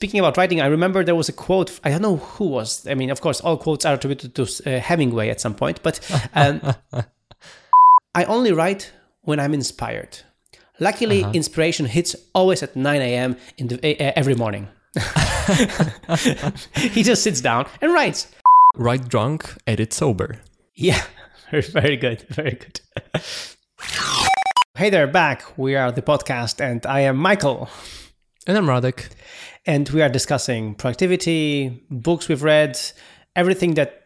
Speaking about writing, I remember there was a quote. I don't know who was. I mean, of course, all quotes are attributed to Hemingway at some point. But I only write when I'm inspired. Luckily, inspiration hits always at 9 a.m. every morning. He just sits down and writes. Write drunk, edit sober. Yeah, very good, very good. Hey there, back. We are the podcast, and I am Michael. And I'm Radek. And we are discussing productivity, books we've read, everything that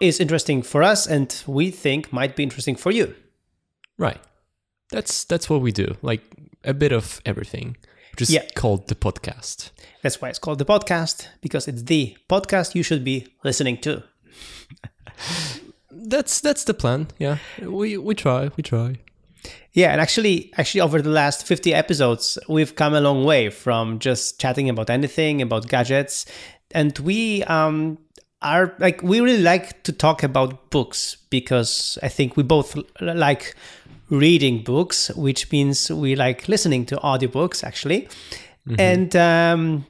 is interesting for us and we think might be interesting for you. Right. That's what we do, like a bit of everything, which is called the podcast. That's why it's called the podcast, because it's the podcast you should be listening to. That's the plan, yeah. We try. Yeah, and actually, over the last 50 episodes, we've come a long way from just chatting about anything, about gadgets, and we are like, we really like to talk about books because I think we both like reading books, which means we like listening to audiobooks, actually. Mm-hmm. And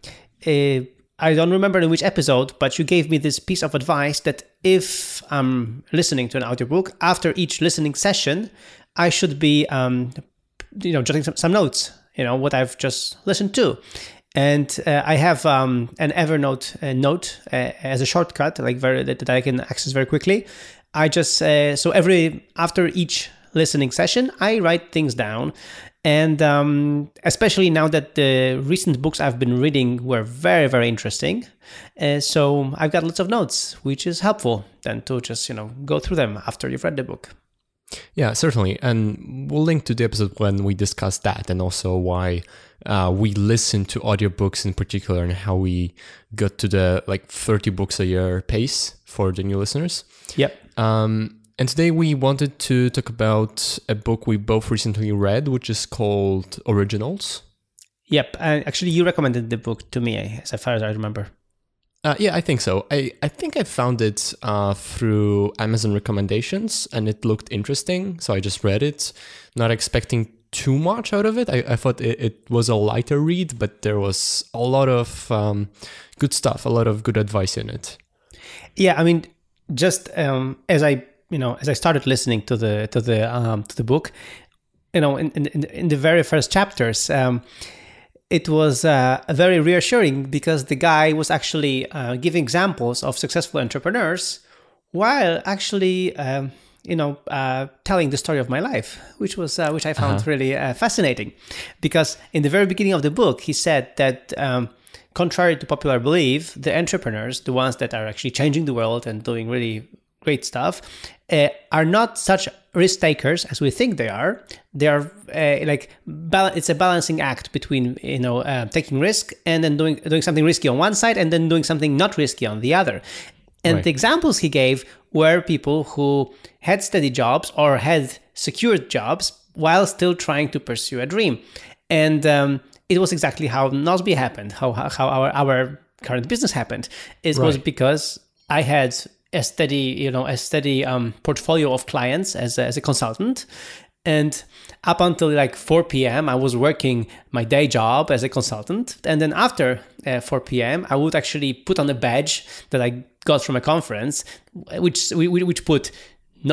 I don't remember in which episode, but you gave me this piece of advice that if I'm listening to an audiobook, after each listening session, I should be, jotting some notes, what I've just listened to. And I have an Evernote note as a shortcut, that I can access very quickly. I just, after each listening session, I write things down. And especially now that the recent books I've been reading were very, very interesting. So I've got lots of notes, which is helpful then to just, go through them after you've read the book. Yeah, certainly. And we'll link to the episode when we discuss that and also why we listen to audiobooks in particular and how we got to the 30 books a year pace for the new listeners. Yep. And today we wanted to talk about a book we both recently read, which is called Originals. Yep. Actually, you recommended the book to me, as far as I remember. Yeah, I think so. I think I found it through Amazon recommendations and it looked interesting. So I just read it, not expecting too much out of it. I thought it was a lighter read, but there was a lot of good stuff, a lot of good advice in it. Yeah, I mean, just as I started listening to the book, in the very first chapters, it was very reassuring because the guy was actually giving examples of successful entrepreneurs while actually, telling the story of my life, which I found really fascinating. Because in the very beginning of the book, he said that contrary to popular belief, the entrepreneurs, the ones that are actually changing the world and doing really great stuff, are not such risk takers as we think they are. They are it's a balancing act between taking risk and then doing something risky on one side and then doing something not risky on the other. And right. The examples he gave were people who had steady jobs or had secured jobs while still trying to pursue a dream. And it was exactly how Nozbe happened, how our current business happened. It was because I had a steady portfolio of clients as a consultant. And up until 4 p.m., I was working my day job as a consultant. And then after 4 p.m., I would actually put on a badge that I got from a conference, which put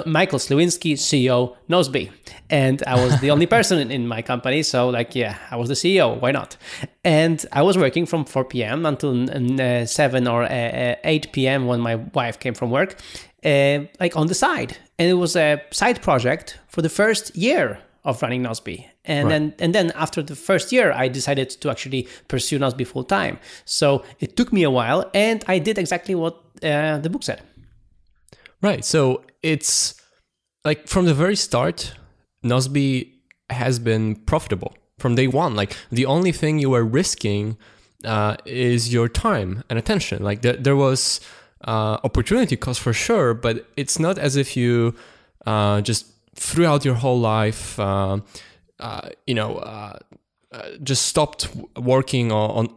Michael Sliwinski, CEO, Nozbe. And I was the only person in my company. So I was the CEO. Why not? And I was working from 4 p.m. until 7 or 8 p.m. when my wife came from work, on the side. And it was a side project for the first year of running Nozbe. And then after the first year, I decided to actually pursue Nozbe full time. So it took me a while and I did exactly what the book said. Right. So it's from the very start, Nozbe has been profitable from day one. The only thing you were risking is your time and attention. There was opportunity cost for sure, but it's not as if you just threw out your whole life, just stopped working on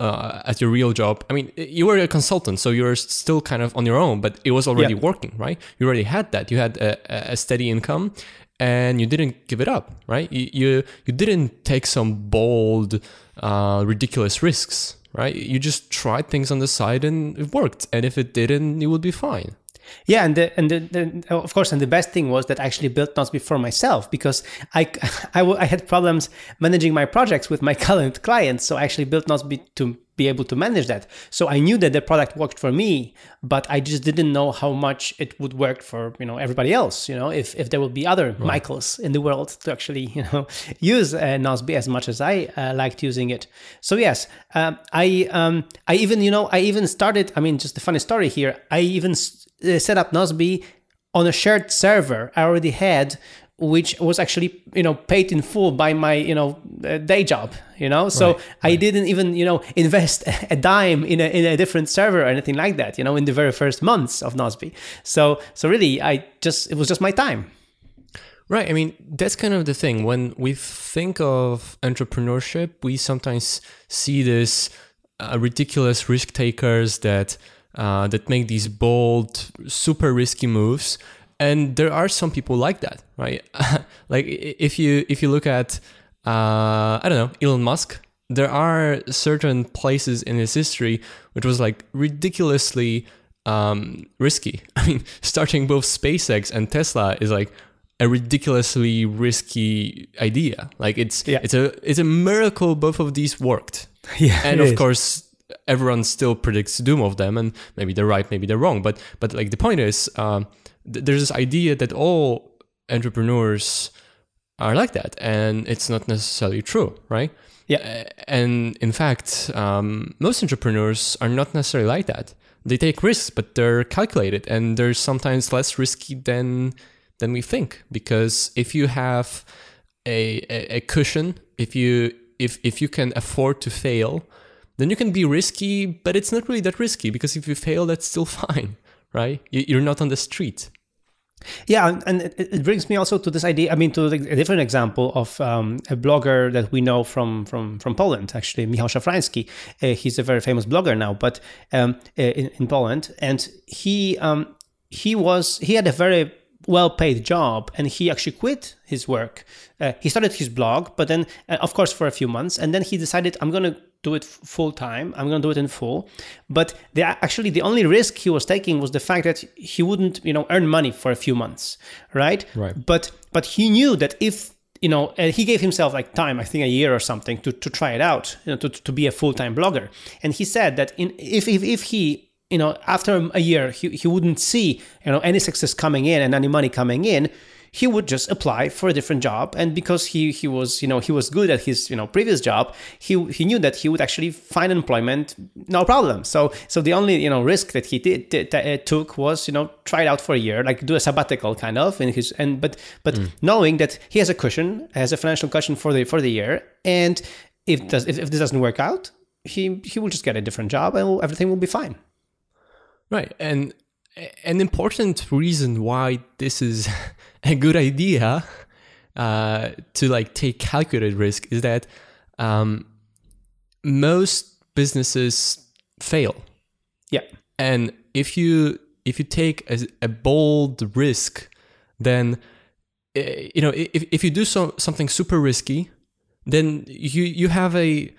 at your real job. I mean, you were a consultant, so you were still kind of on your own, but it was already working, right? You already had that. You had a steady income and you didn't give it up, right? You didn't take some bold, ridiculous risks, right? You just tried things on the side and it worked. And if it didn't, it would be fine. Yeah, and of course, and the best thing was that I actually built Nozbe for myself, because I had problems managing my projects with my current clients, so I actually built Nozbe to be able to manage that. So I knew that the product worked for me, but I just didn't know how much it would work for, you know, everybody else, you know, if there would be other Michaels in the world to actually, you know, use Nozbe as much as I liked using it. So yes, I even started, I mean, just a funny story here, I even set up Nozbe on a shared server I already had, which was actually, you know, paid in full by my, you know, day job, you know, so I didn't even, you know, invest a dime in a different server or anything like that, you know, in the very first months of Nozbe. So really, it was just my time. Right. I mean, that's kind of the thing. When we think of entrepreneurship, we sometimes see this ridiculous risk takers that make these bold, super risky moves. And there are some people like that, right? Like if you look at, I don't know, Elon Musk, there are certain places in his history which was like ridiculously risky. I mean, starting both SpaceX and Tesla is like a ridiculously risky idea. Like it's a miracle both of these worked. Yeah, and of course, everyone still predicts the doom of them, and maybe they're right, maybe they're wrong. But like the point is, there's this idea that all entrepreneurs are like that, and it's not necessarily true, right? Yeah. And in fact, most entrepreneurs are not necessarily like that. They take risks, but they're calculated, and they're sometimes less risky than we think. Because if you have a cushion, if you can afford to fail, then you can be risky, but it's not really that risky, because if you fail, that's still fine. Right? You're not on the street. Yeah, and it brings me also to this idea, I mean, to a different example of a blogger that we know from Poland, actually, Michał Szafrański. He's a very famous blogger now, but in Poland. And he had a very well-paid job, and he actually quit his work. He started his blog, but then, of course, for a few months, and then he decided, I'm going to do it full time. I'm going to do it in full. But the only risk he was taking was the fact that he wouldn't, you know, earn money for a few months, right? Right. But he knew that if, you know, he gave himself like time, I think a year or something, to try it out, you know, to be a full time blogger. And he said that if he, you know, after a year he wouldn't see, you know, any success coming in and any money coming in, he would just apply for a different job. And because he was, you know, he was good at his, you know, previous job, he knew that he would actually find employment, no problem. So the only, you know, risk that he took was, you know, try it out for a year, like do a sabbatical kind of in his, and but knowing that he has a cushion, has a financial cushion for the year, and if this doesn't work out, he will just get a different job and everything will be fine. Right. And an important reason why this is a good idea to like take calculated risk is that most businesses fail. Yeah. And if you take a bold risk, then, you know, if you do something super risky, then you have you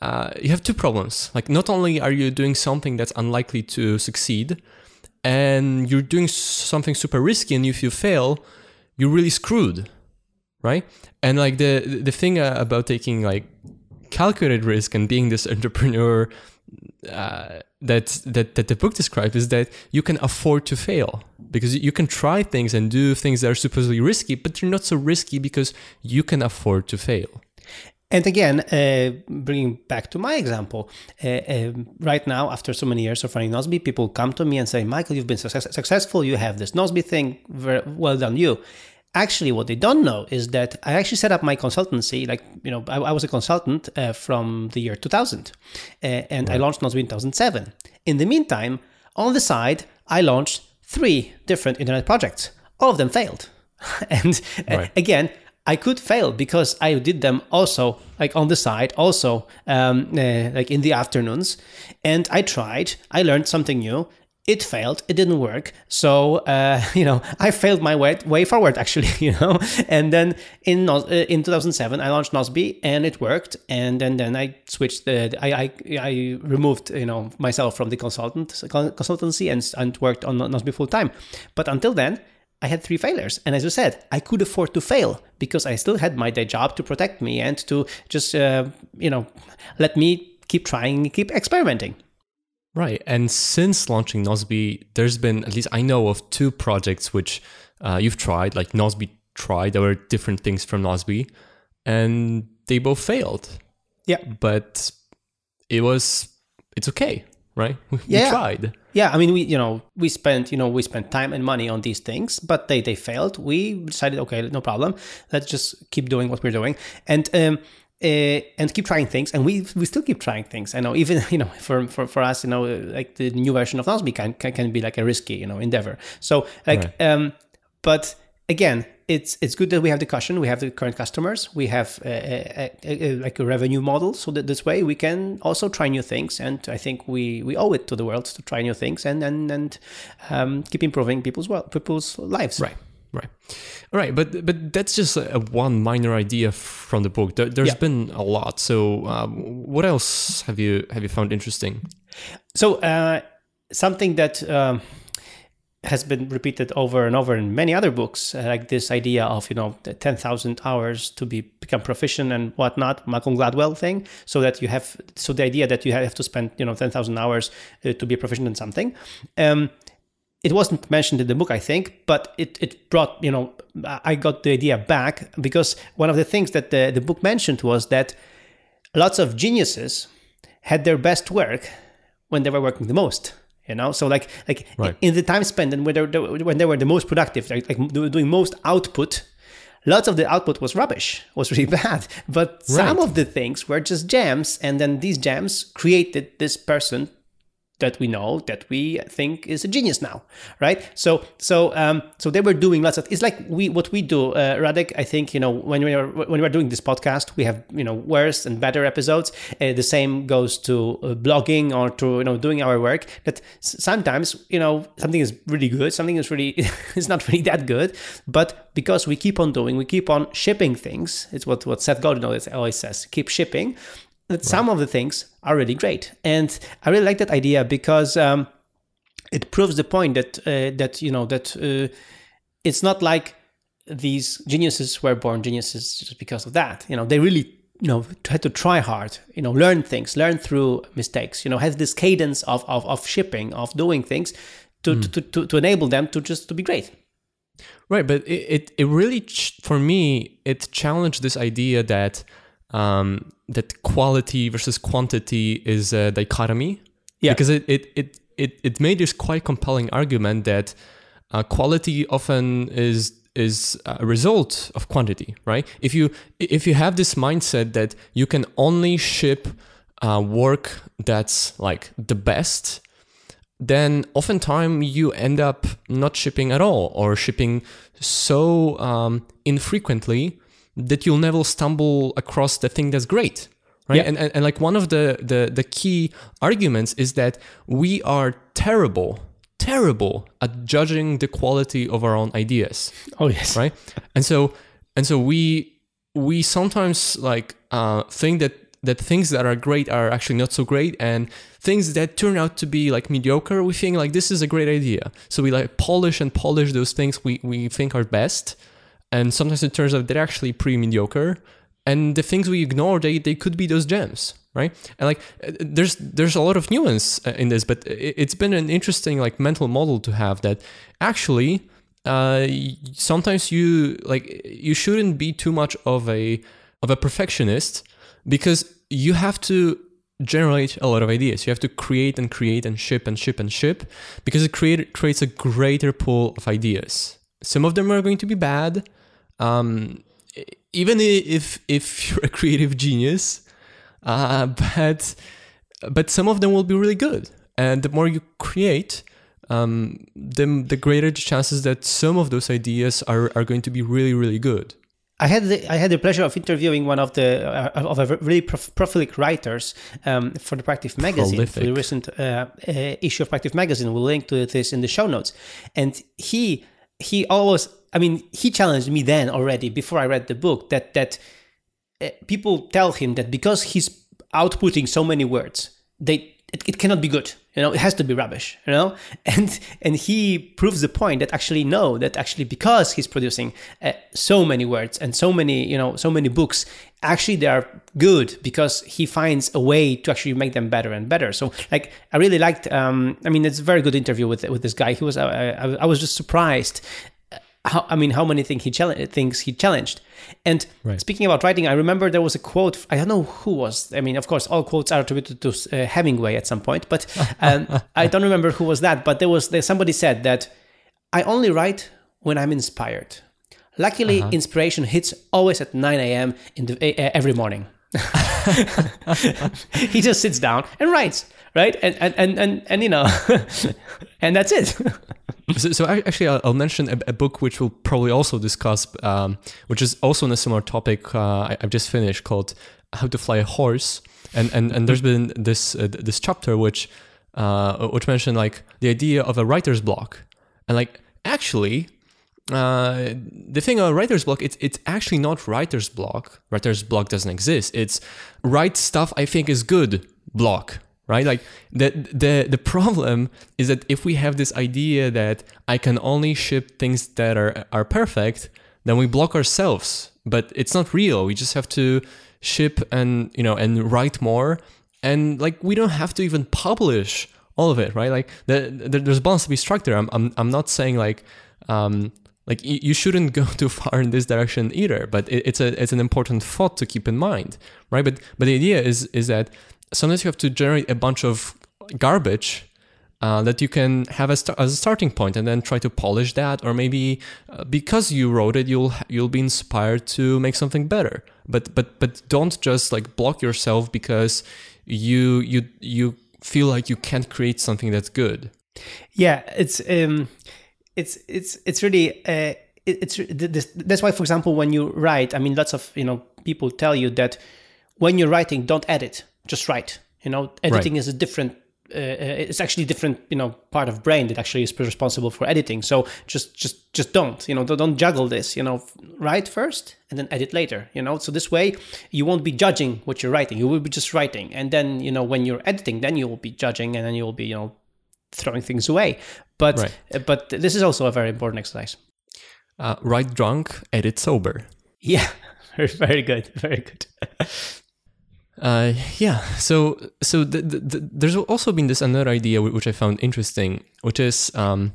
have two problems. Like, not only are you doing something that's unlikely to succeed, and you're doing something super risky, and if you fail, you're really screwed, right? And like the thing about taking like calculated risk and being this entrepreneur that the book describes is that you can afford to fail, because you can try things and do things that are supposedly risky, but they're not so risky because you can afford to fail. And again, bringing back to my example, right now, after so many years of running Nozbe, people come to me and say, Michael, you've been successful, you have this Nozbe thing, very well done you. Actually, what they don't know is that I actually set up my consultancy, like, you know, I was a consultant from the year 2000, and I launched Nozbe in 2007. In the meantime, on the side, I launched 3 different internet projects. All of them failed. And again, I could fail because I did them also like on the side, also like in the afternoons, and I tried, I learned something new, It failed. It didn't work. So, I failed my way forward, actually, And then in 2007, I launched Nozbe, and it worked. And then I switched. I removed, myself from the consultancy and worked on Nozbe full time. But until then, I had 3 failures. And as you said, I could afford to fail because I still had my day job to protect me and to just, let me keep trying, keep experimenting. Right. And since launching Nozbe, there's been, at least I know of, 2 projects which you've tried, like Nozbe tried. There were different things from Nozbe and they both failed. Yeah. But it's okay, right? We tried. Yeah. I mean, we spent time and money on these things, but they failed. We decided, okay, no problem. Let's just keep doing what we're doing. And keep trying things, and we still keep trying things. I know, even for us, like the new version of Nozbe can be like a risky endeavor. So right. But again, it's good that we have the cushion, we have the current customers, we have like a revenue model, so that this way we can also try new things. And I think we owe it to the world to try new things and keep improving people's lives. Right. Right. All right. But that's just one minor idea from the book. There's been a lot. So what else have you found interesting? So something that has been repeated over and over in many other books, like this idea of, the 10,000 hours to become proficient and whatnot, Malcolm Gladwell thing. So the idea that you have to spend, 10,000 hours to be proficient in something. It wasn't mentioned in the book, I think, but it brought, I got the idea back because one of the things that the book mentioned was that lots of geniuses had their best work when they were working the most, So like right. In the time spent and when they were the most productive, like doing most output, lots of the output was rubbish, was really bad. But some of the things were just gems, and then these gems created this person that we know, that we think is a genius now, right? So they were doing lots of. It's like what we do, Radek. I think when we are doing this podcast, we have worse and better episodes. The same goes to blogging or to doing our work. That sometimes something is really good, something is really it's not really that good, but because we keep on shipping things. It's what Seth Godin always says: keep shipping. That some of the things are really great, and I really like that idea because it proves the point that it's not like these geniuses were born geniuses just because of that. They really had to try hard, learn things, learn through mistakes, have this cadence of shipping, of doing things to enable them to be great. Right, but it really for me it challenged this idea that. That quality versus quantity is a dichotomy, because it made this quite compelling argument that quality often is a result of quantity, right? If you have this mindset that you can only ship work that's like the best, then oftentimes you end up not shipping at all or shipping so infrequently that you'll never stumble across the thing that's great, right? Yeah. And like one of the key arguments is that we are terrible at judging the quality of our own ideas. Oh yes, right. And so we sometimes think that things that are great are actually not so great, and things that turn out to be like mediocre, we think like this is a great idea. So we like polish those things we think are best. And sometimes it turns out they're actually pretty mediocre, and the things we ignore, they could be those gems, right? And like, there's a lot of nuance in this, but it's been an interesting like mental model to have that actually, sometimes you shouldn't be too much of a perfectionist because you have to generate a lot of ideas. You have to create and ship because it creates a greater pool of ideas. Some of them are going to be bad. Even if you're a creative genius, but some of them will be really good. And the more you create, the greater the chances that some of those ideas are going to be really, really good. I had the pleasure of interviewing one of the really prolific writers for the Practive Magazine, for the recent issue of Practive Magazine. We'll link to this in the show notes. And he always, I mean, he challenged me then already before I read the book that people tell him that because he's outputting so many words, it cannot be good. You know, it has to be rubbish, you know? And he proves the point that actually because he's producing so many words and so many books, actually they are good because he finds a way to actually make them better and better. So like, I really liked, I mean, it's a very good interview with this guy. He was, I was just surprised how many things he challenged. And right. Speaking about writing, I remember there was a quote, I don't know who was, I mean, of course, all quotes are attributed to Hemingway at some point, but I don't remember who was that, but there somebody said that I only write when I'm inspired. Luckily, Inspiration hits always at 9 a.m. every morning. He just sits down and writes, right? And you know, and that's it. So actually, I'll mention a book which we'll probably also discuss, which is also on a similar topic. I've just finished, called "How to Fly a Horse," and there's been this chapter which mentioned like the idea of a writer's block, and like actually, the thing about writer's block, it's actually not writer's block. Writer's block doesn't exist. It's write stuff I think is good block. Right, like the problem is that if we have this idea that I can only ship things that are perfect, then we block ourselves. But it's not real. We just have to ship and write more, and like we don't have to even publish all of it. Right, like there's a balance to be struck there. I'm not saying like you shouldn't go too far in this direction either. But it's an important thought to keep in mind. Right, but the idea is that sometimes you have to generate a bunch of garbage that you can have as a starting point, and then try to polish that, or maybe because you wrote it, you'll be inspired to make something better. But don't just like block yourself because you feel like you can't create something that's good. Yeah, it's really that's why, for example, when you write, I mean, lots of people tell you that when you're writing, don't edit. Just write, editing right. Is a different, it's actually different, part of brain that actually is responsible for editing. So just don't, don't juggle this, write first and then edit later, so this way you won't be judging what you're writing. You will be just writing. And then, when you're editing, then you will be judging, and then you will be, throwing things away. But, right. But this is also a very important exercise. Write drunk, edit sober. Yeah, very good. Very good. So there's also been this another idea which I found interesting, which is to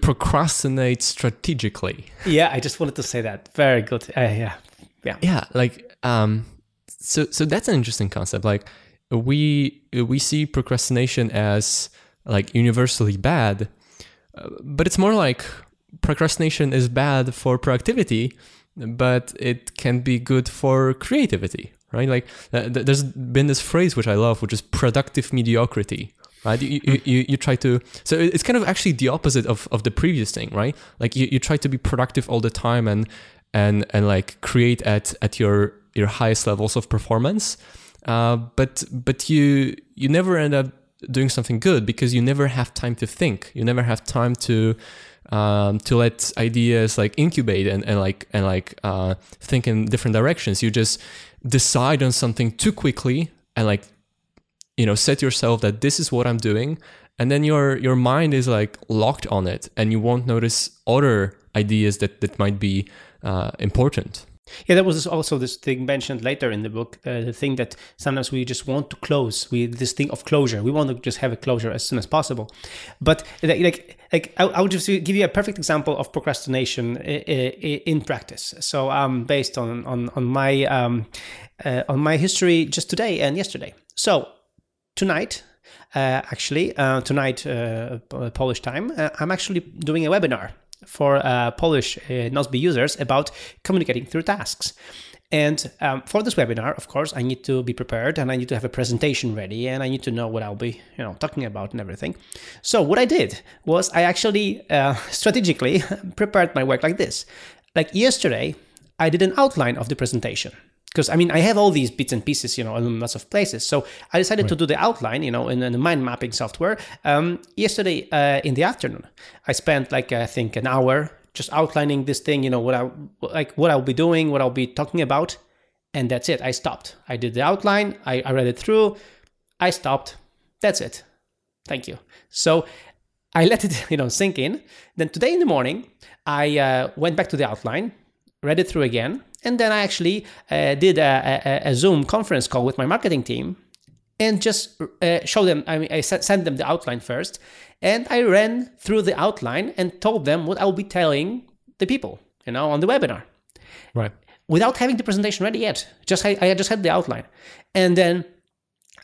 procrastinate strategically. Yeah, I just wanted to say that. Very good. Yeah. Like so that's an interesting concept. Like we see procrastination as like universally bad, but it's more like procrastination is bad for productivity, but it can be good for creativity. Right, like there's been this phrase which I love, which is productive mediocrity. Right, you try to, so it's kind of actually the opposite of the previous thing, right? Like you try to be productive all the time and like create at your highest levels of performance, but you never end up doing something good because you never have time to think. You never have time to let ideas like incubate and think in different directions. You just decide on something too quickly and set yourself that this is what I'm doing, and then your mind is like locked on it, and you won't notice other ideas that might be important. Yeah, there was also this thing mentioned later in the book, the thing that sometimes we just want to close, this thing of closure. We want to just have a closure as soon as possible. But I would just give you a perfect example of procrastination in practice. So based on my history just today and yesterday. So tonight, Polish time, I'm actually doing a webinar for Polish Nozbe users about communicating through tasks. And for this webinar, of course, I need to be prepared, and I need to have a presentation ready, and I need to know what I'll be talking about and everything. So what I did was I actually strategically prepared my work like this. Like yesterday, I did an outline of the presentation. Because, I mean, I have all these bits and pieces, you know, in lots of places. So I decided to do the outline, you know, in the mind mapping software. Yesterday in the afternoon, I spent like, I think, an hour just outlining this thing, you know, what I'll be doing, what I'll be talking about. And that's it. I stopped. I did the outline. I read it through. I stopped. That's it. Thank you. So I let it, you know, sink in. Then today in the morning, I went back to the outline, read it through again. And then I actually did a Zoom conference call with my marketing team and just showed them, I mean, I sent them the outline first, and I ran through the outline and told them what I'll be telling the people, you know, on the webinar. Right. Without having the presentation ready yet. Just I just had the outline. And then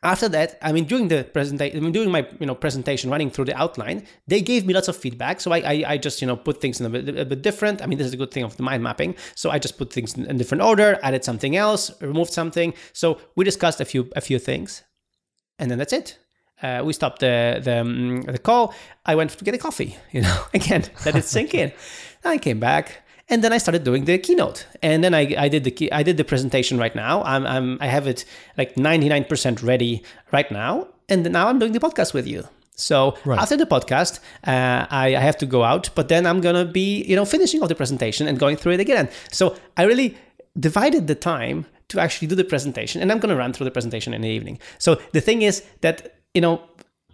after that, I mean, during the presentation, during my, you know, presentation, running through the outline, they gave me lots of feedback. So I just, you know, put things in a bit different. I mean, this is a good thing of the mind mapping. So I just put things in different order, added something else, removed something. So we discussed a few things, and then that's it. We stopped the call. I went to get a coffee, you know, again, let it sink in. I came back. And then I started doing the keynote, and then I did the presentation right now. I have it like 99% ready right now, and now I'm doing the podcast with you. So after the podcast, I have to go out, but then I'm gonna be, you know, finishing all the presentation and going through it again. So I really divided the time to actually do the presentation, and I'm gonna run through the presentation in the evening. So the thing is that, you know,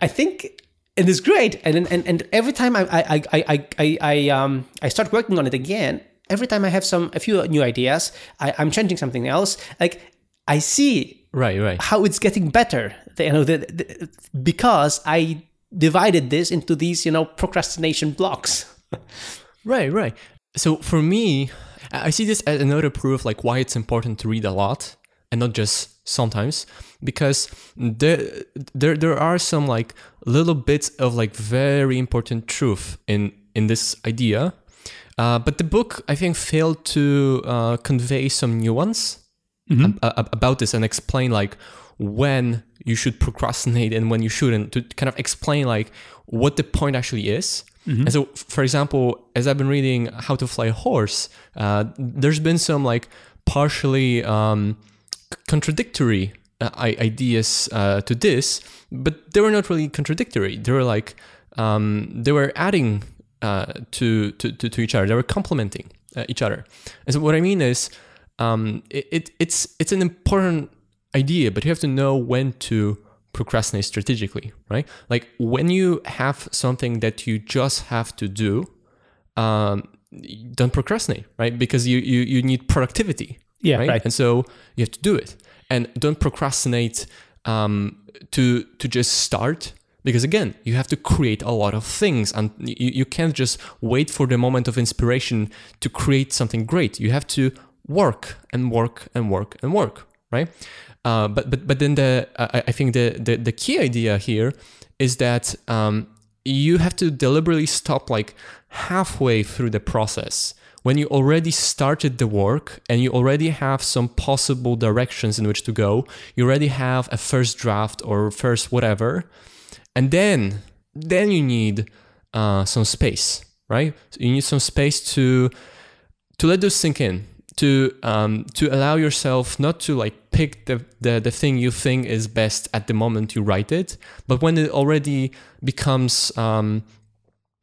I think. And it's great, and every time I start working on it again, every time I have a few new ideas, I'm changing something else. Like I see how it's getting better, you know, because I divided this into these, you know, procrastination blocks. Right. So for me, I see this as another proof, like why it's important to read a lot and not just sometimes, because there are some like little bits of like very important truth in this idea, but the book I think failed to convey some nuance about this and explain like when you should procrastinate and when you shouldn't, to kind of explain like what the point actually is. And so, for example, as I've been reading How to Fly a Horse, there's been some like partially contradictory ideas to this, but they were not really contradictory. They were like they were adding to each other. They were complementing each other. And so what I mean is, it's an important idea, but you have to know when to procrastinate strategically, right? Like when you have something that you just have to do, don't procrastinate, right? Because you need productivity. Yeah, right? And so you have to do it, and don't procrastinate to just start, because again, you have to create a lot of things, and you can't just wait for the moment of inspiration to create something great. You have to work and work and work and work, right? But then I think the key idea here is that you have to deliberately stop like halfway through the process. When you already started the work and you already have some possible directions in which to go, you already have a first draft or first whatever, and then you need some space, right? So you need some space to let those sink in, to allow yourself not to like pick the thing you think is best at the moment you write it, but when it already becomes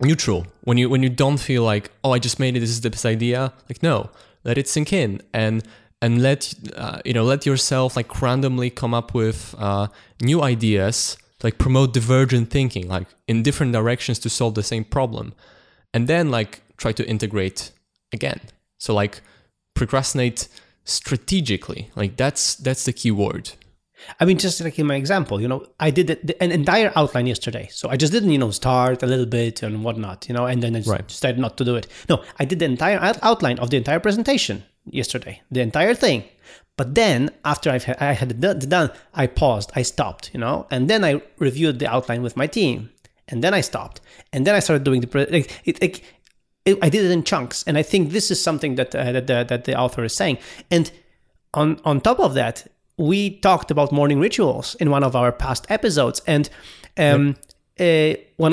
neutral, when you don't feel like, oh, I just made it, this is the best idea. Like, no, let it sink in, and let yourself like randomly come up with new ideas, like promote divergent thinking, like in different directions to solve the same problem, and then like try to integrate again. So like procrastinate strategically, like that's the key word. I mean, just like in my example, you know, I did an entire outline yesterday. So I just didn't, you know, start a little bit and whatnot, you know, and then I decided not to do it. No, I did the entire outline of the entire presentation yesterday, the entire thing. But then after I had it done, I paused, I stopped, you know, and then I reviewed the outline with my team, and then I stopped, and then I started doing the I did it in chunks. And I think this is something that the author is saying. And on top of that, we talked about morning rituals in one of our past episodes, and one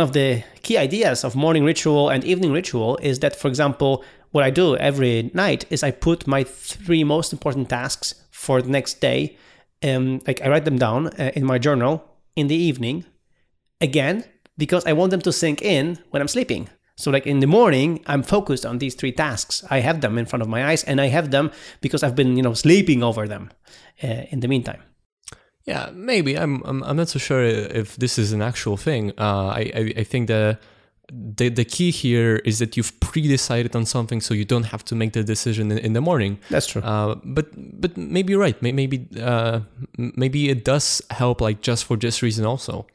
of the key ideas of morning ritual and evening ritual is that, for example, what I do every night is I put my 3 most important tasks for the next day. Like I write them down in my journal in the evening, again, because I want them to sink in when I'm sleeping. So like in the morning, I'm focused on these 3 tasks. I have them in front of my eyes, and I have them because I've been, sleeping over them in the meantime. Yeah, maybe. I'm not so sure if this is an actual thing. I think the key here is that you've pre-decided on something, so you don't have to make the decision in the morning. That's true. But maybe you're right. Maybe it does help, like just for this reason also.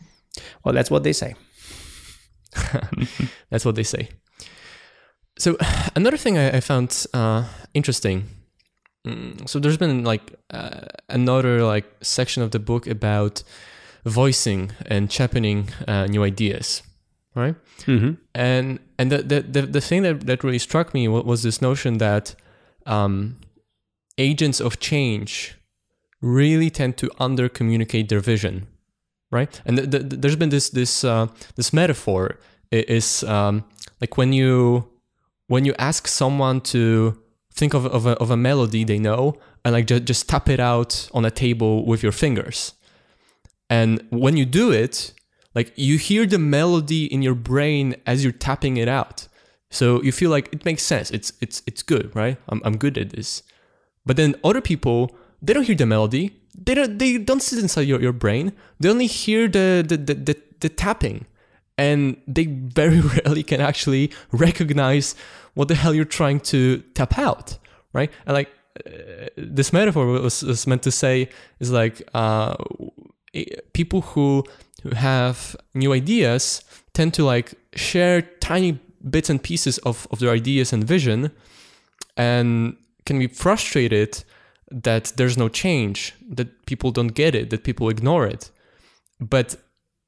Well, that's what they say. That's what they say. So another thing I found interesting. So there's been another section of the book about voicing and championing new ideas, right? Mm-hmm. And the thing that really struck me was this notion that agents of change really tend to under-communicate their vision, right? And there's been this metaphor is like when you ask someone to think of a melody they know and just tap it out on a table with your fingers. And when you do it, you hear the melody in your brain as you're tapping it out. So you feel like it makes sense. It's good, right? I'm good at this. But then other people, they don't hear the melody. They don't sit inside your brain. They only hear the tapping. And they very rarely can actually recognize what the hell you're trying to tap out, right? And this metaphor was meant to say is people who have new ideas tend to share tiny bits and pieces of their ideas and vision, and can be frustrated that there's no change, that people don't get it, that people ignore it. But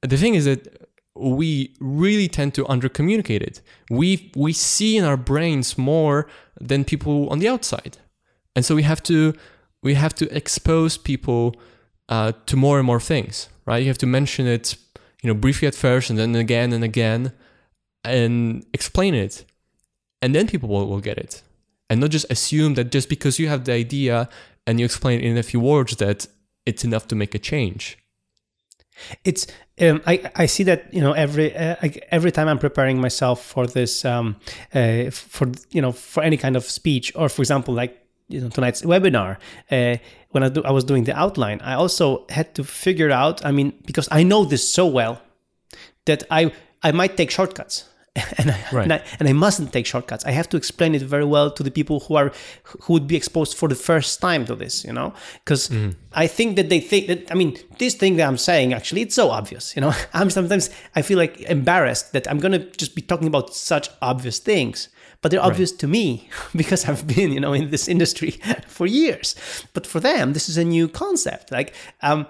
the thing is that we really tend to undercommunicate it. We see in our brains more than people on the outside, and so we have to expose people to more and more things, right? You have to mention it, briefly at first, and then again and again, and explain it, and then people will get it, and not just assume that just because you have the idea and you explain it in a few words that it's enough to make a change. It's I see that every time I'm preparing myself for this for any kind of speech, or for example tonight's webinar, when I was doing the outline, I also had to figure out, because I know this so well, that I might take shortcuts. And I mustn't take shortcuts. I have to explain it very well to the people who would be exposed for the first time to this, because I think that they think that, this thing that I'm saying, actually, it's so obvious, I'm sometimes, I feel embarrassed that I'm going to just be talking about such obvious things, but they're obvious to me because I've been, in this industry for years. But for them, this is a new concept. I'm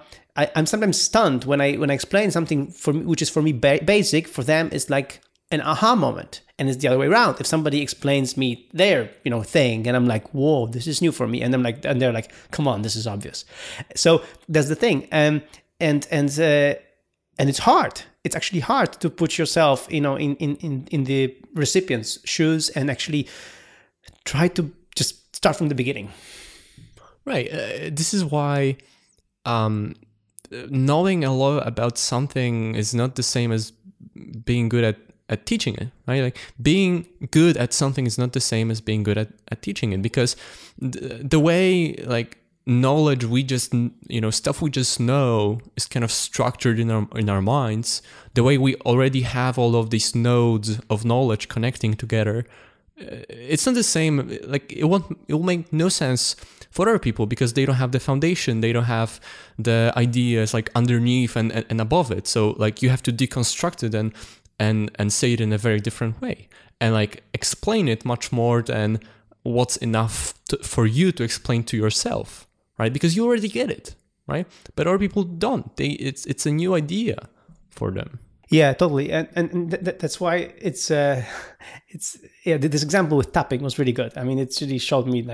sometimes stunned when I explain something which is for me basic, for them it's an aha moment, and it's the other way around. If somebody explains me their, thing, and I'm whoa, this is new for me, and they're like, come on, this is obvious. So that's the thing, and it's hard. It's actually hard to put yourself, in the recipient's shoes and actually try to just start from the beginning. Right. This is why knowing a lot about something is not the same as being good at teaching it, right? Being good at something is not the same as being good at teaching it, because the way knowledge we just stuff we just know is kind of structured in our minds. The way we already have all of these nodes of knowledge connecting together, it's not the same. It will make no sense for other people because they don't have the foundation, they don't have the ideas underneath and above it. So you have to deconstruct it and say it in a very different way, and explain it much more than what's enough for you to explain to yourself, right? Because you already get it, right? But other people don't. It's a new idea for them. Yeah, totally, and that's why this example with tapping was really good. It really showed me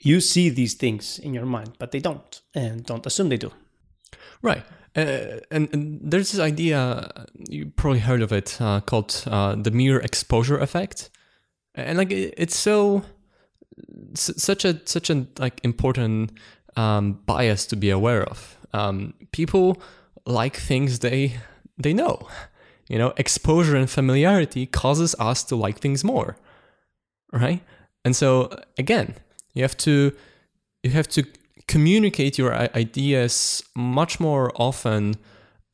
you see these things in your mind, but they don't, and don't assume they do. Right. And there's this idea, you probably heard of it, called the mere exposure effect. And like it's such an like important bias to be aware of. People like things they know. You know, exposure and familiarity causes us to like things more, right? And so again, you have to communicate your ideas much more often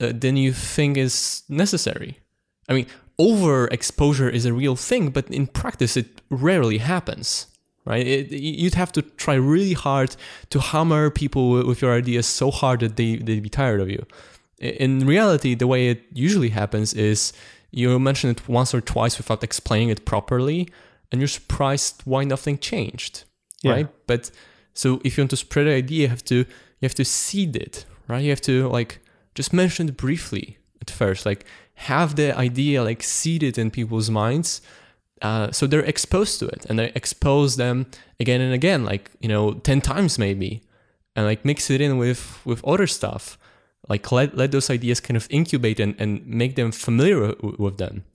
than you think is necessary. I mean, overexposure is a real thing, but in practice, it rarely happens, right? You'd have to try really hard to hammer people with your ideas so hard that they'd be tired of you. In reality, the way it usually happens is you mention it once or twice without explaining it properly, and you're surprised why nothing changed, right? But so if you want to spread an idea, you have to seed it, right? You have to like just mention it briefly at first, like have the idea like seeded in people's minds, so they're exposed to it, and they expose them again and again, like 10 times maybe, and like mix it in with other stuff. Like let those ideas kind of incubate and make them familiar with them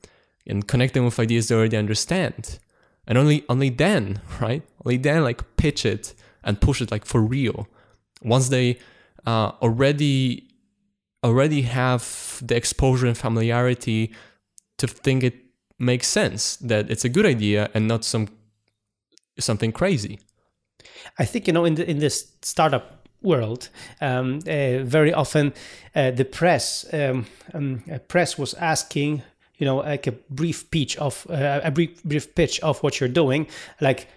and connect them with ideas they already understand. And only then, right? Only then like pitch it and push it like for real. Once they already have the exposure and familiarity to think it makes sense, that it's a good idea and not something crazy. I think, in this startup world, very often the press was asking, like a brief pitch of what you're doing, like,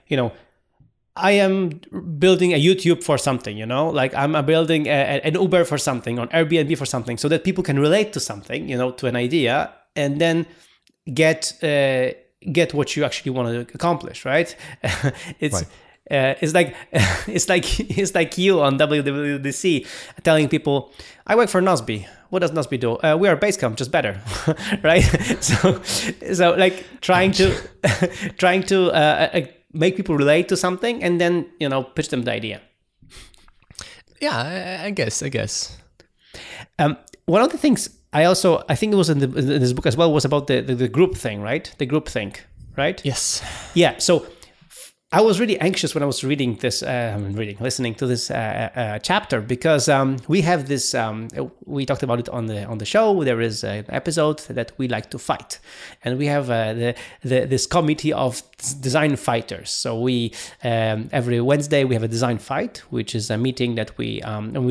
I am building a YouTube for something, like I'm building an Uber for something, or Airbnb for something, so that people can relate to something, to an idea, and then get what you actually want to accomplish, right? It's like you on WWDC telling people, I work for Nozbe. What does Nozbe do? We are Basecamp, just better, right? So like trying to make people relate to something, and then pitch them the idea. Yeah, I guess. One of the things I think it was in this book as well was about the group thing, right? The group think, right? Yes. Yeah. So I was really anxious when I was reading this, listening to this chapter, because we have this. We talked about it on the show. There is an episode that we like to fight, and we have this committee of design fighters. So we every Wednesday we have a design fight, which is a meeting that we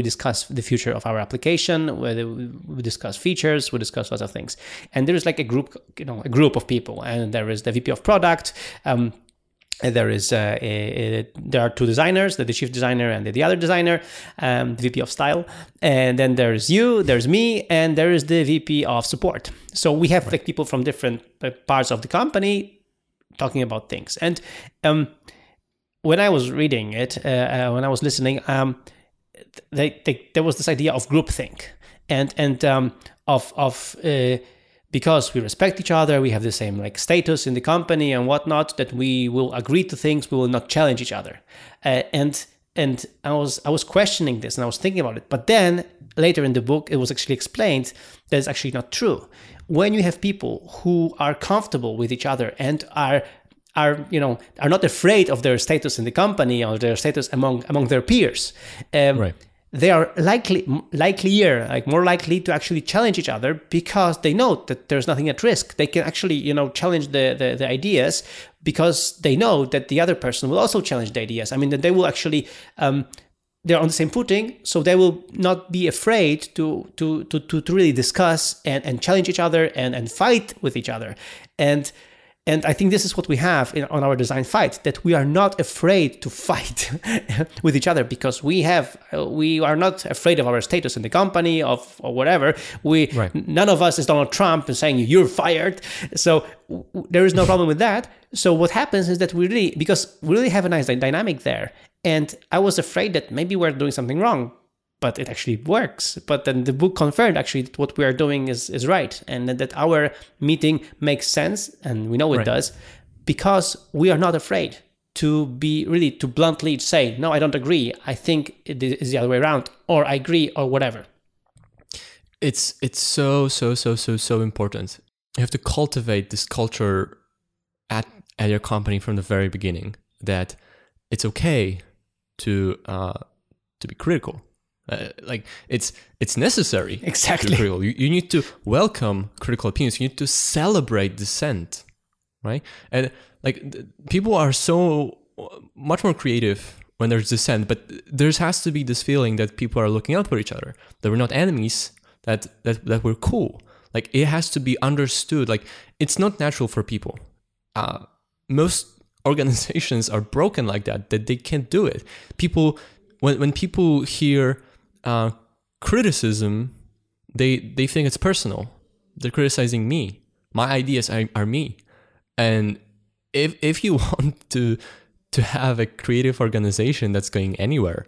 discuss the future of our application. Where we discuss features, we discuss lots of things, and there is like a group of people, and there is the VP of product. There are two designers, the chief designer and the other designer, the VP of style, and then there's you, there's me, and there is the VP of support. So we have like people from different parts of the company talking about things. And when I was reading it, when I was listening, there was this idea of groupthink, and because we respect each other, we have the same like status in the company and whatnot, that we will agree to things, we will not challenge each other. And I was questioning this, and I was thinking about it. But then later in the book, it was actually explained that it's actually not true. When you have people who are comfortable with each other and are not afraid of their status in the company or their status among their peers, they are more likely to actually challenge each other, because they know that there's nothing at risk. They can actually, challenge the ideas, because they know that the other person will also challenge the ideas. I mean, that they will actually, they're on the same footing, so they will not be afraid to really discuss and challenge each other and fight with each other. And I think this is what we have on our design fight, that we are not afraid to fight with each other, because we are not afraid of our status in the company or whatever. None of us is Donald Trump and saying, you're fired. So there is no problem with that. So what happens is that we really have a nice dynamic there. And I was afraid that maybe we're doing something wrong, but it actually works. But then the book confirmed actually that what we are doing is right, and that our meeting makes sense, and we know it does, because we are not afraid to be really, to bluntly say, no, I don't agree, I think it is the other way around, or I agree, or whatever. It's so important. You have to cultivate this culture at at your company from the very beginning that it's okay to be critical. Like it's necessary. Exactly. You need to welcome critical opinions. You need to celebrate dissent, right? And like people are so much more creative when there's dissent, but there has to be this feeling that people are looking out for each other, that we're not enemies, that we're cool. Like it has to be understood. Like it's not natural for people. Most organizations are broken like that they can't do it. People, when people hear criticism, they think it's personal. They're criticizing me. My ideas are me. And if you want to have a creative organization that's going anywhere,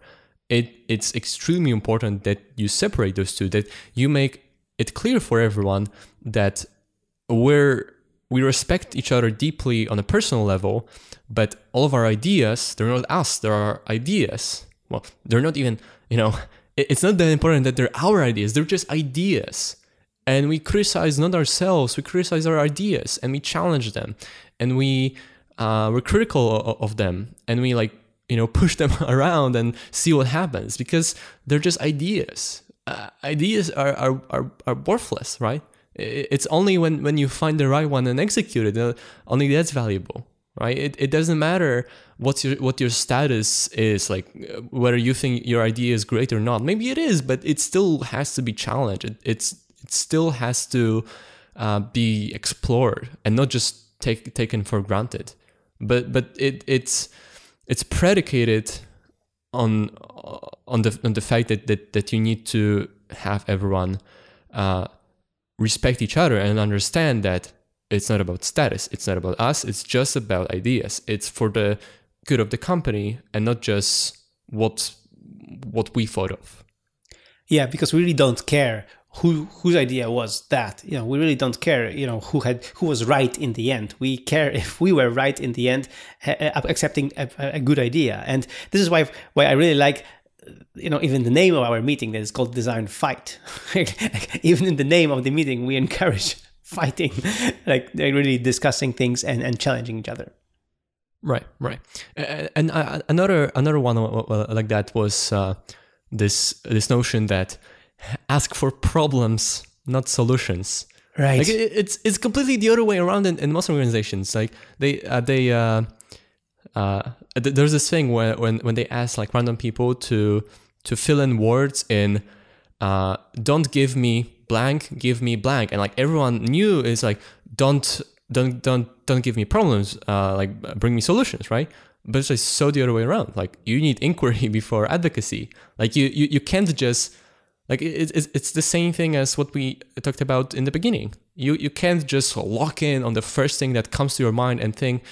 it's extremely important that you separate those two, that you make it clear for everyone that we respect each other deeply on a personal level, but all of our ideas, they're not us, they're our ideas. Well, they're not even, it's not that important that they're our ideas, they're just ideas. And we criticize not ourselves, we criticize our ideas, and we challenge them, and we're critical of them, and we push them around and see what happens, because they're just ideas. Ideas are worthless, right? It's only when you find the right one and execute it, only that's valuable, right? It doesn't matter what your status is, like whether you think your idea is great or not. Maybe it is, but it still has to be challenged. It still has to be explored and not just taken for granted. But it's predicated on the fact that you need to have everyone respect each other and understand that it's not about status, it's not about us, it's just about ideas. It's for the good of the company and not just what we thought of. Yeah, because we really don't care whose idea was that. We really don't care who was right in the end. We care if we were right in the end, accepting a good idea. And this is why I really like even the name of our meeting, that is called Design Fight. Even in the name of the meeting, we encourage fighting, like they're really discussing things and challenging each other. Right. And another one like that was this notion that ask for problems, not solutions. Right. Like it's completely the other way around in most organizations. Like there's this thing when they ask like random people to fill in words in don't give me blank, give me blank, and like everyone knew is like don't give me problems, like bring me solutions, right? But it's just so the other way around. Like you need inquiry before advocacy. Like you can't just like it's the same thing as what we talked about in the beginning. You can't just lock in on the first thing that comes to your mind and think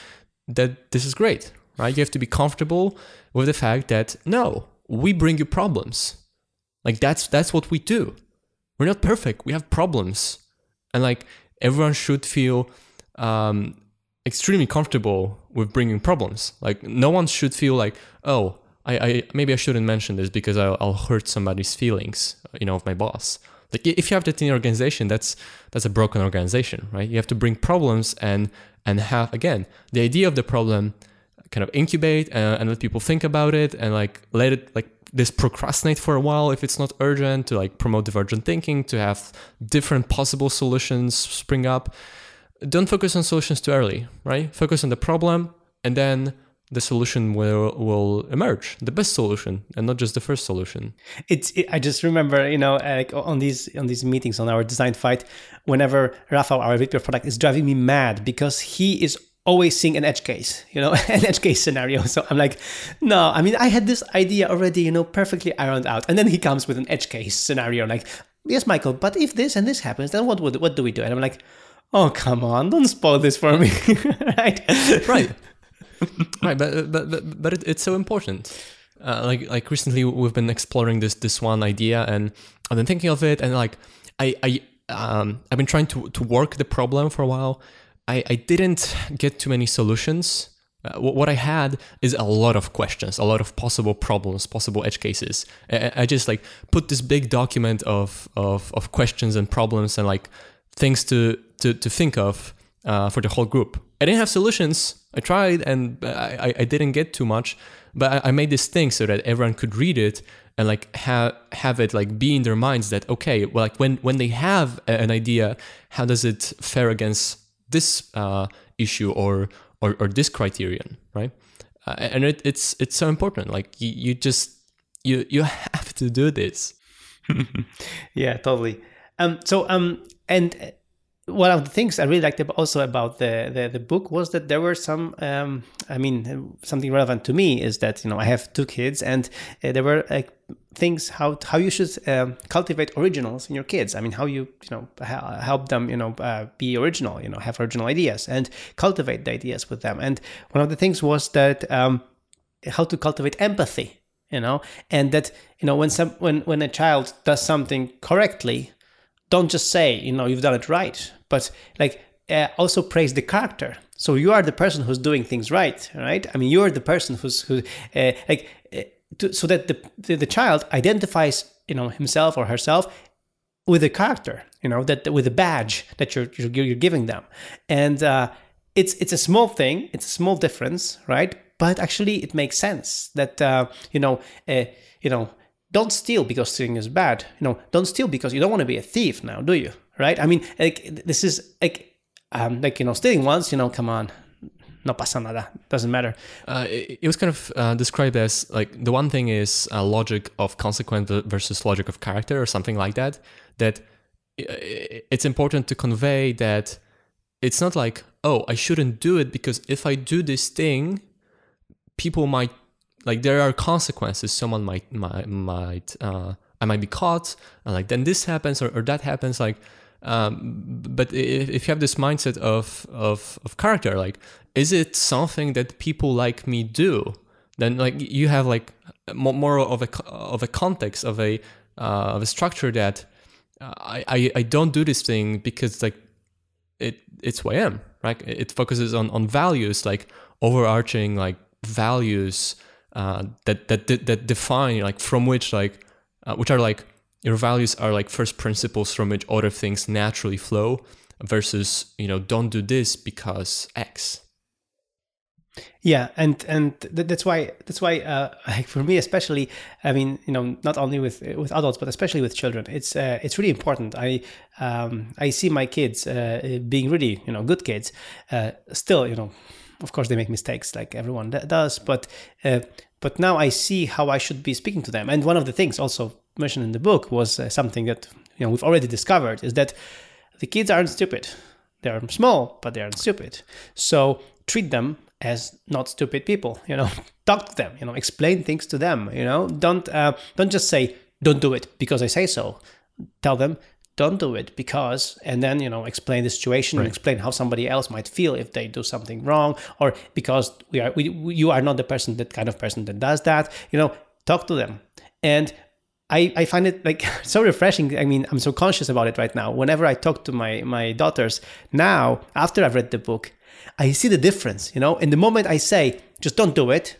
that this is great, right? You have to be comfortable with the fact that, no, we bring you problems. Like that's what we do. We're not perfect. We have problems. And like everyone should feel extremely comfortable with bringing problems. Like no one should feel like, oh, I maybe I shouldn't mention this because I'll hurt somebody's feelings, of my boss. Like if you have that in your organization, that's a broken organization, right? You have to bring problems and have, again, the idea of the problem kind of incubate and let people think about it and like let it like this procrastinate for a while if it's not urgent, to like promote divergent thinking, to have different possible solutions spring up. Don't focus on solutions too early, right? Focus on the problem, and then the solution will emerge, the best solution, and not just the first solution. I just remember, like on these meetings, on our Design Fight, whenever Rafa, our VP of product, is driving me mad because he is always seeing an edge case, an edge case scenario. So I'm like, no, I mean, I had this idea already, perfectly ironed out. And then he comes with an edge case scenario, like, yes, Michael, but if this and this happens, then what do we do? And I'm like, oh, come on, don't spoil this for me, right? Right, but it's so important. Like recently, we've been exploring this one idea, and I've been thinking of it, and like I've been trying to work the problem for a while. I didn't get too many solutions. What I had is a lot of questions, a lot of possible problems, possible edge cases. I just like put this big document of questions and problems and like things to think of for the whole group. I didn't have solutions. I tried and I didn't get too much, but I made this thing so that everyone could read it and like have it like be in their minds that, okay, well, like when they have an idea, how does it fare against this issue or this criterion, right? And it's so important. Like you have to do this. Yeah, totally. And one of the things I really liked also about the book was that there were some, something relevant to me is that, I have two kids, and there were like things how you should cultivate originals in your kids. I mean, how you help them, be original, have original ideas and cultivate the ideas with them. And one of the things was that how to cultivate empathy, and that, when a child does something correctly, don't just say, you've done it right, but also praise the character. So you are the person who's doing things right, right? I mean, you are the person who's so that the child identifies, himself or herself with a character, that with a badge that you're giving them. And it's a small thing, it's a small difference, right? But actually, it makes sense that don't steal because stealing is bad. Don't steal because you don't want to be a thief now, do you? Right? I mean, this is stealing once, come on, no pasa nada, doesn't matter. It was kind of described as like the one thing is logic of consequence versus logic of character or something like that. That it's important to convey that it's not like, oh, I shouldn't do it because if I do this thing, people might. Like there are consequences. Someone I might be caught, and like then this happens or that happens. Like, but if you have this mindset of character, like, is it something that people like me do? Then like you have like more of a context of a structure that I don't do this thing because like it's who I am. Right? It focuses on values, like overarching like values. That define like from which like which are like your values are like first principles from which other things naturally flow versus don't do this because X. Yeah, and that's why for me especially, I mean not only with adults but especially with children, it's really important. I see my kids being really good kids still. Of course, they make mistakes like everyone does, but now I see how I should be speaking to them. And one of the things also mentioned in the book was something that we've already discovered is that the kids aren't stupid. They are small, but they aren't stupid. So treat them as not stupid people. Talk to them. Explain things to them. Don't just say don't do it because I say so. Tell them. Don't do it because, and then, explain the situation, right. And explain how somebody else might feel if they do something wrong, or because you are not the person, that kind of person that does that, talk to them. And I find it like so refreshing. I mean, I'm so conscious about it right now. Whenever I talk to my daughters now, after I've read the book, I see the difference, and the moment I say, just don't do it,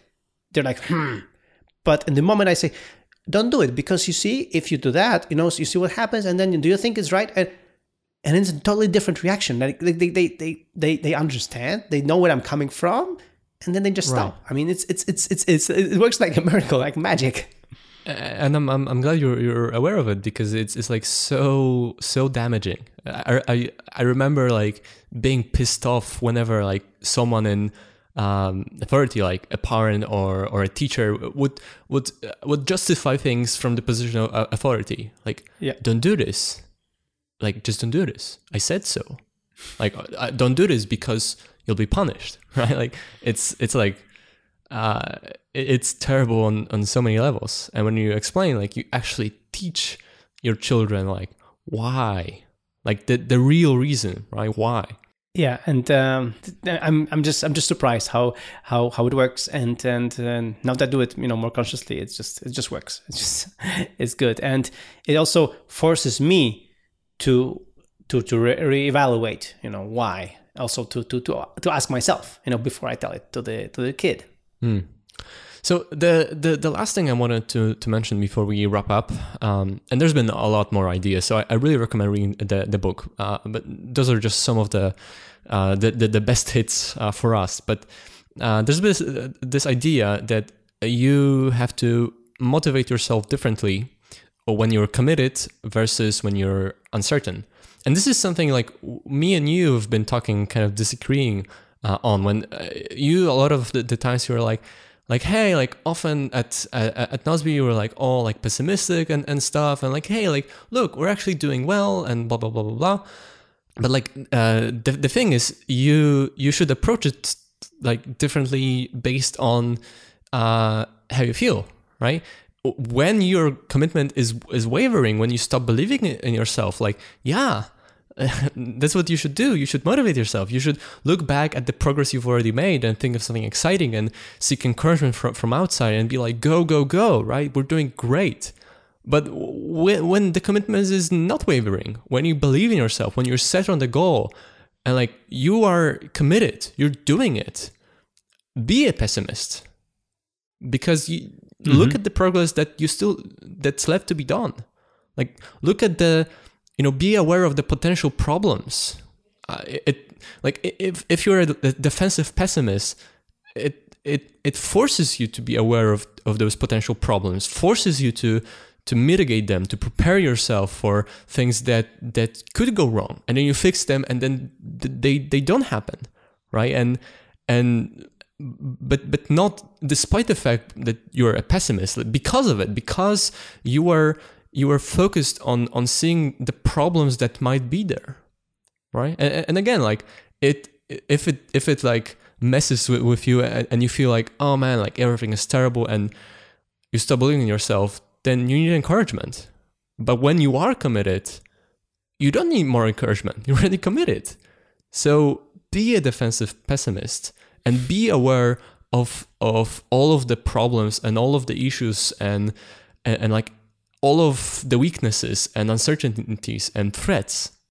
they're like, But in the moment I say, don't do it because you see, if you do that, so you see what happens, and then do you think it's right? And it's a totally different reaction. Like they understand, they know where I'm coming from, and then they just stop. Right. I mean, it works like a miracle, like magic. And I'm glad you're aware of it because it's like so damaging. I remember like being pissed off whenever like someone in authority, like a parent or a teacher, would justify things from the position of authority. Like, yeah. Don't do this. Like, just don't do this. I said so. Like, don't do this because you'll be punished, right? Like, it's like it's terrible on so many levels. And when you explain, like, you actually teach your children, like, why, like the real reason, right? Why. Yeah, and I'm just surprised how it works, and now that I do it, more consciously, it just works. It's good, and it also forces me to reevaluate, why. Also to ask myself, before I tell it to the kid. Mm. So the last thing I wanted to mention before we wrap up, and there's been a lot more ideas, so I really recommend reading the book. But those are just some of the best hits for us. But there's this idea that you have to motivate yourself differently when you're committed versus when you're uncertain. And this is something like me and you have been talking, kind of disagreeing on, when you, a lot of the times you were like, hey, like often at Nozbe, you were like all like pessimistic and stuff. And like, hey, like, look, we're actually doing well and blah, blah, blah, blah, blah. But like the thing is, you should approach it like differently based on how you feel, right? When your commitment is wavering, when you stop believing in yourself, like, yeah, that's what you should do. You should motivate yourself. You should look back at the progress you've already made and think of something exciting and seek encouragement from outside and be like, go, go, go, right? We're doing great. But when the commitment is not wavering, when you believe in yourself, when you're set on the goal and like you are committed, you're doing it, be a pessimist, because you... Mm-hmm. Look at the progress that's left to be done. Like, look at be aware of the potential problems. If you're a defensive pessimist, it forces you to be aware of those potential problems, forces you to mitigate them, to prepare yourself for things that could go wrong, and then you fix them, and then they don't happen, right? But not despite the fact that you're a pessimist, because of it, because you are focused on seeing the problems that might be there, right? And again, like if it like messes with you and you feel like, oh man, like everything is terrible, and you stop believing in yourself, then you need encouragement. But when you are committed, you don't need more encouragement. You're already committed. So be a defensive pessimist. And be aware of all of the problems and all of the issues and like all of the weaknesses and uncertainties and threats,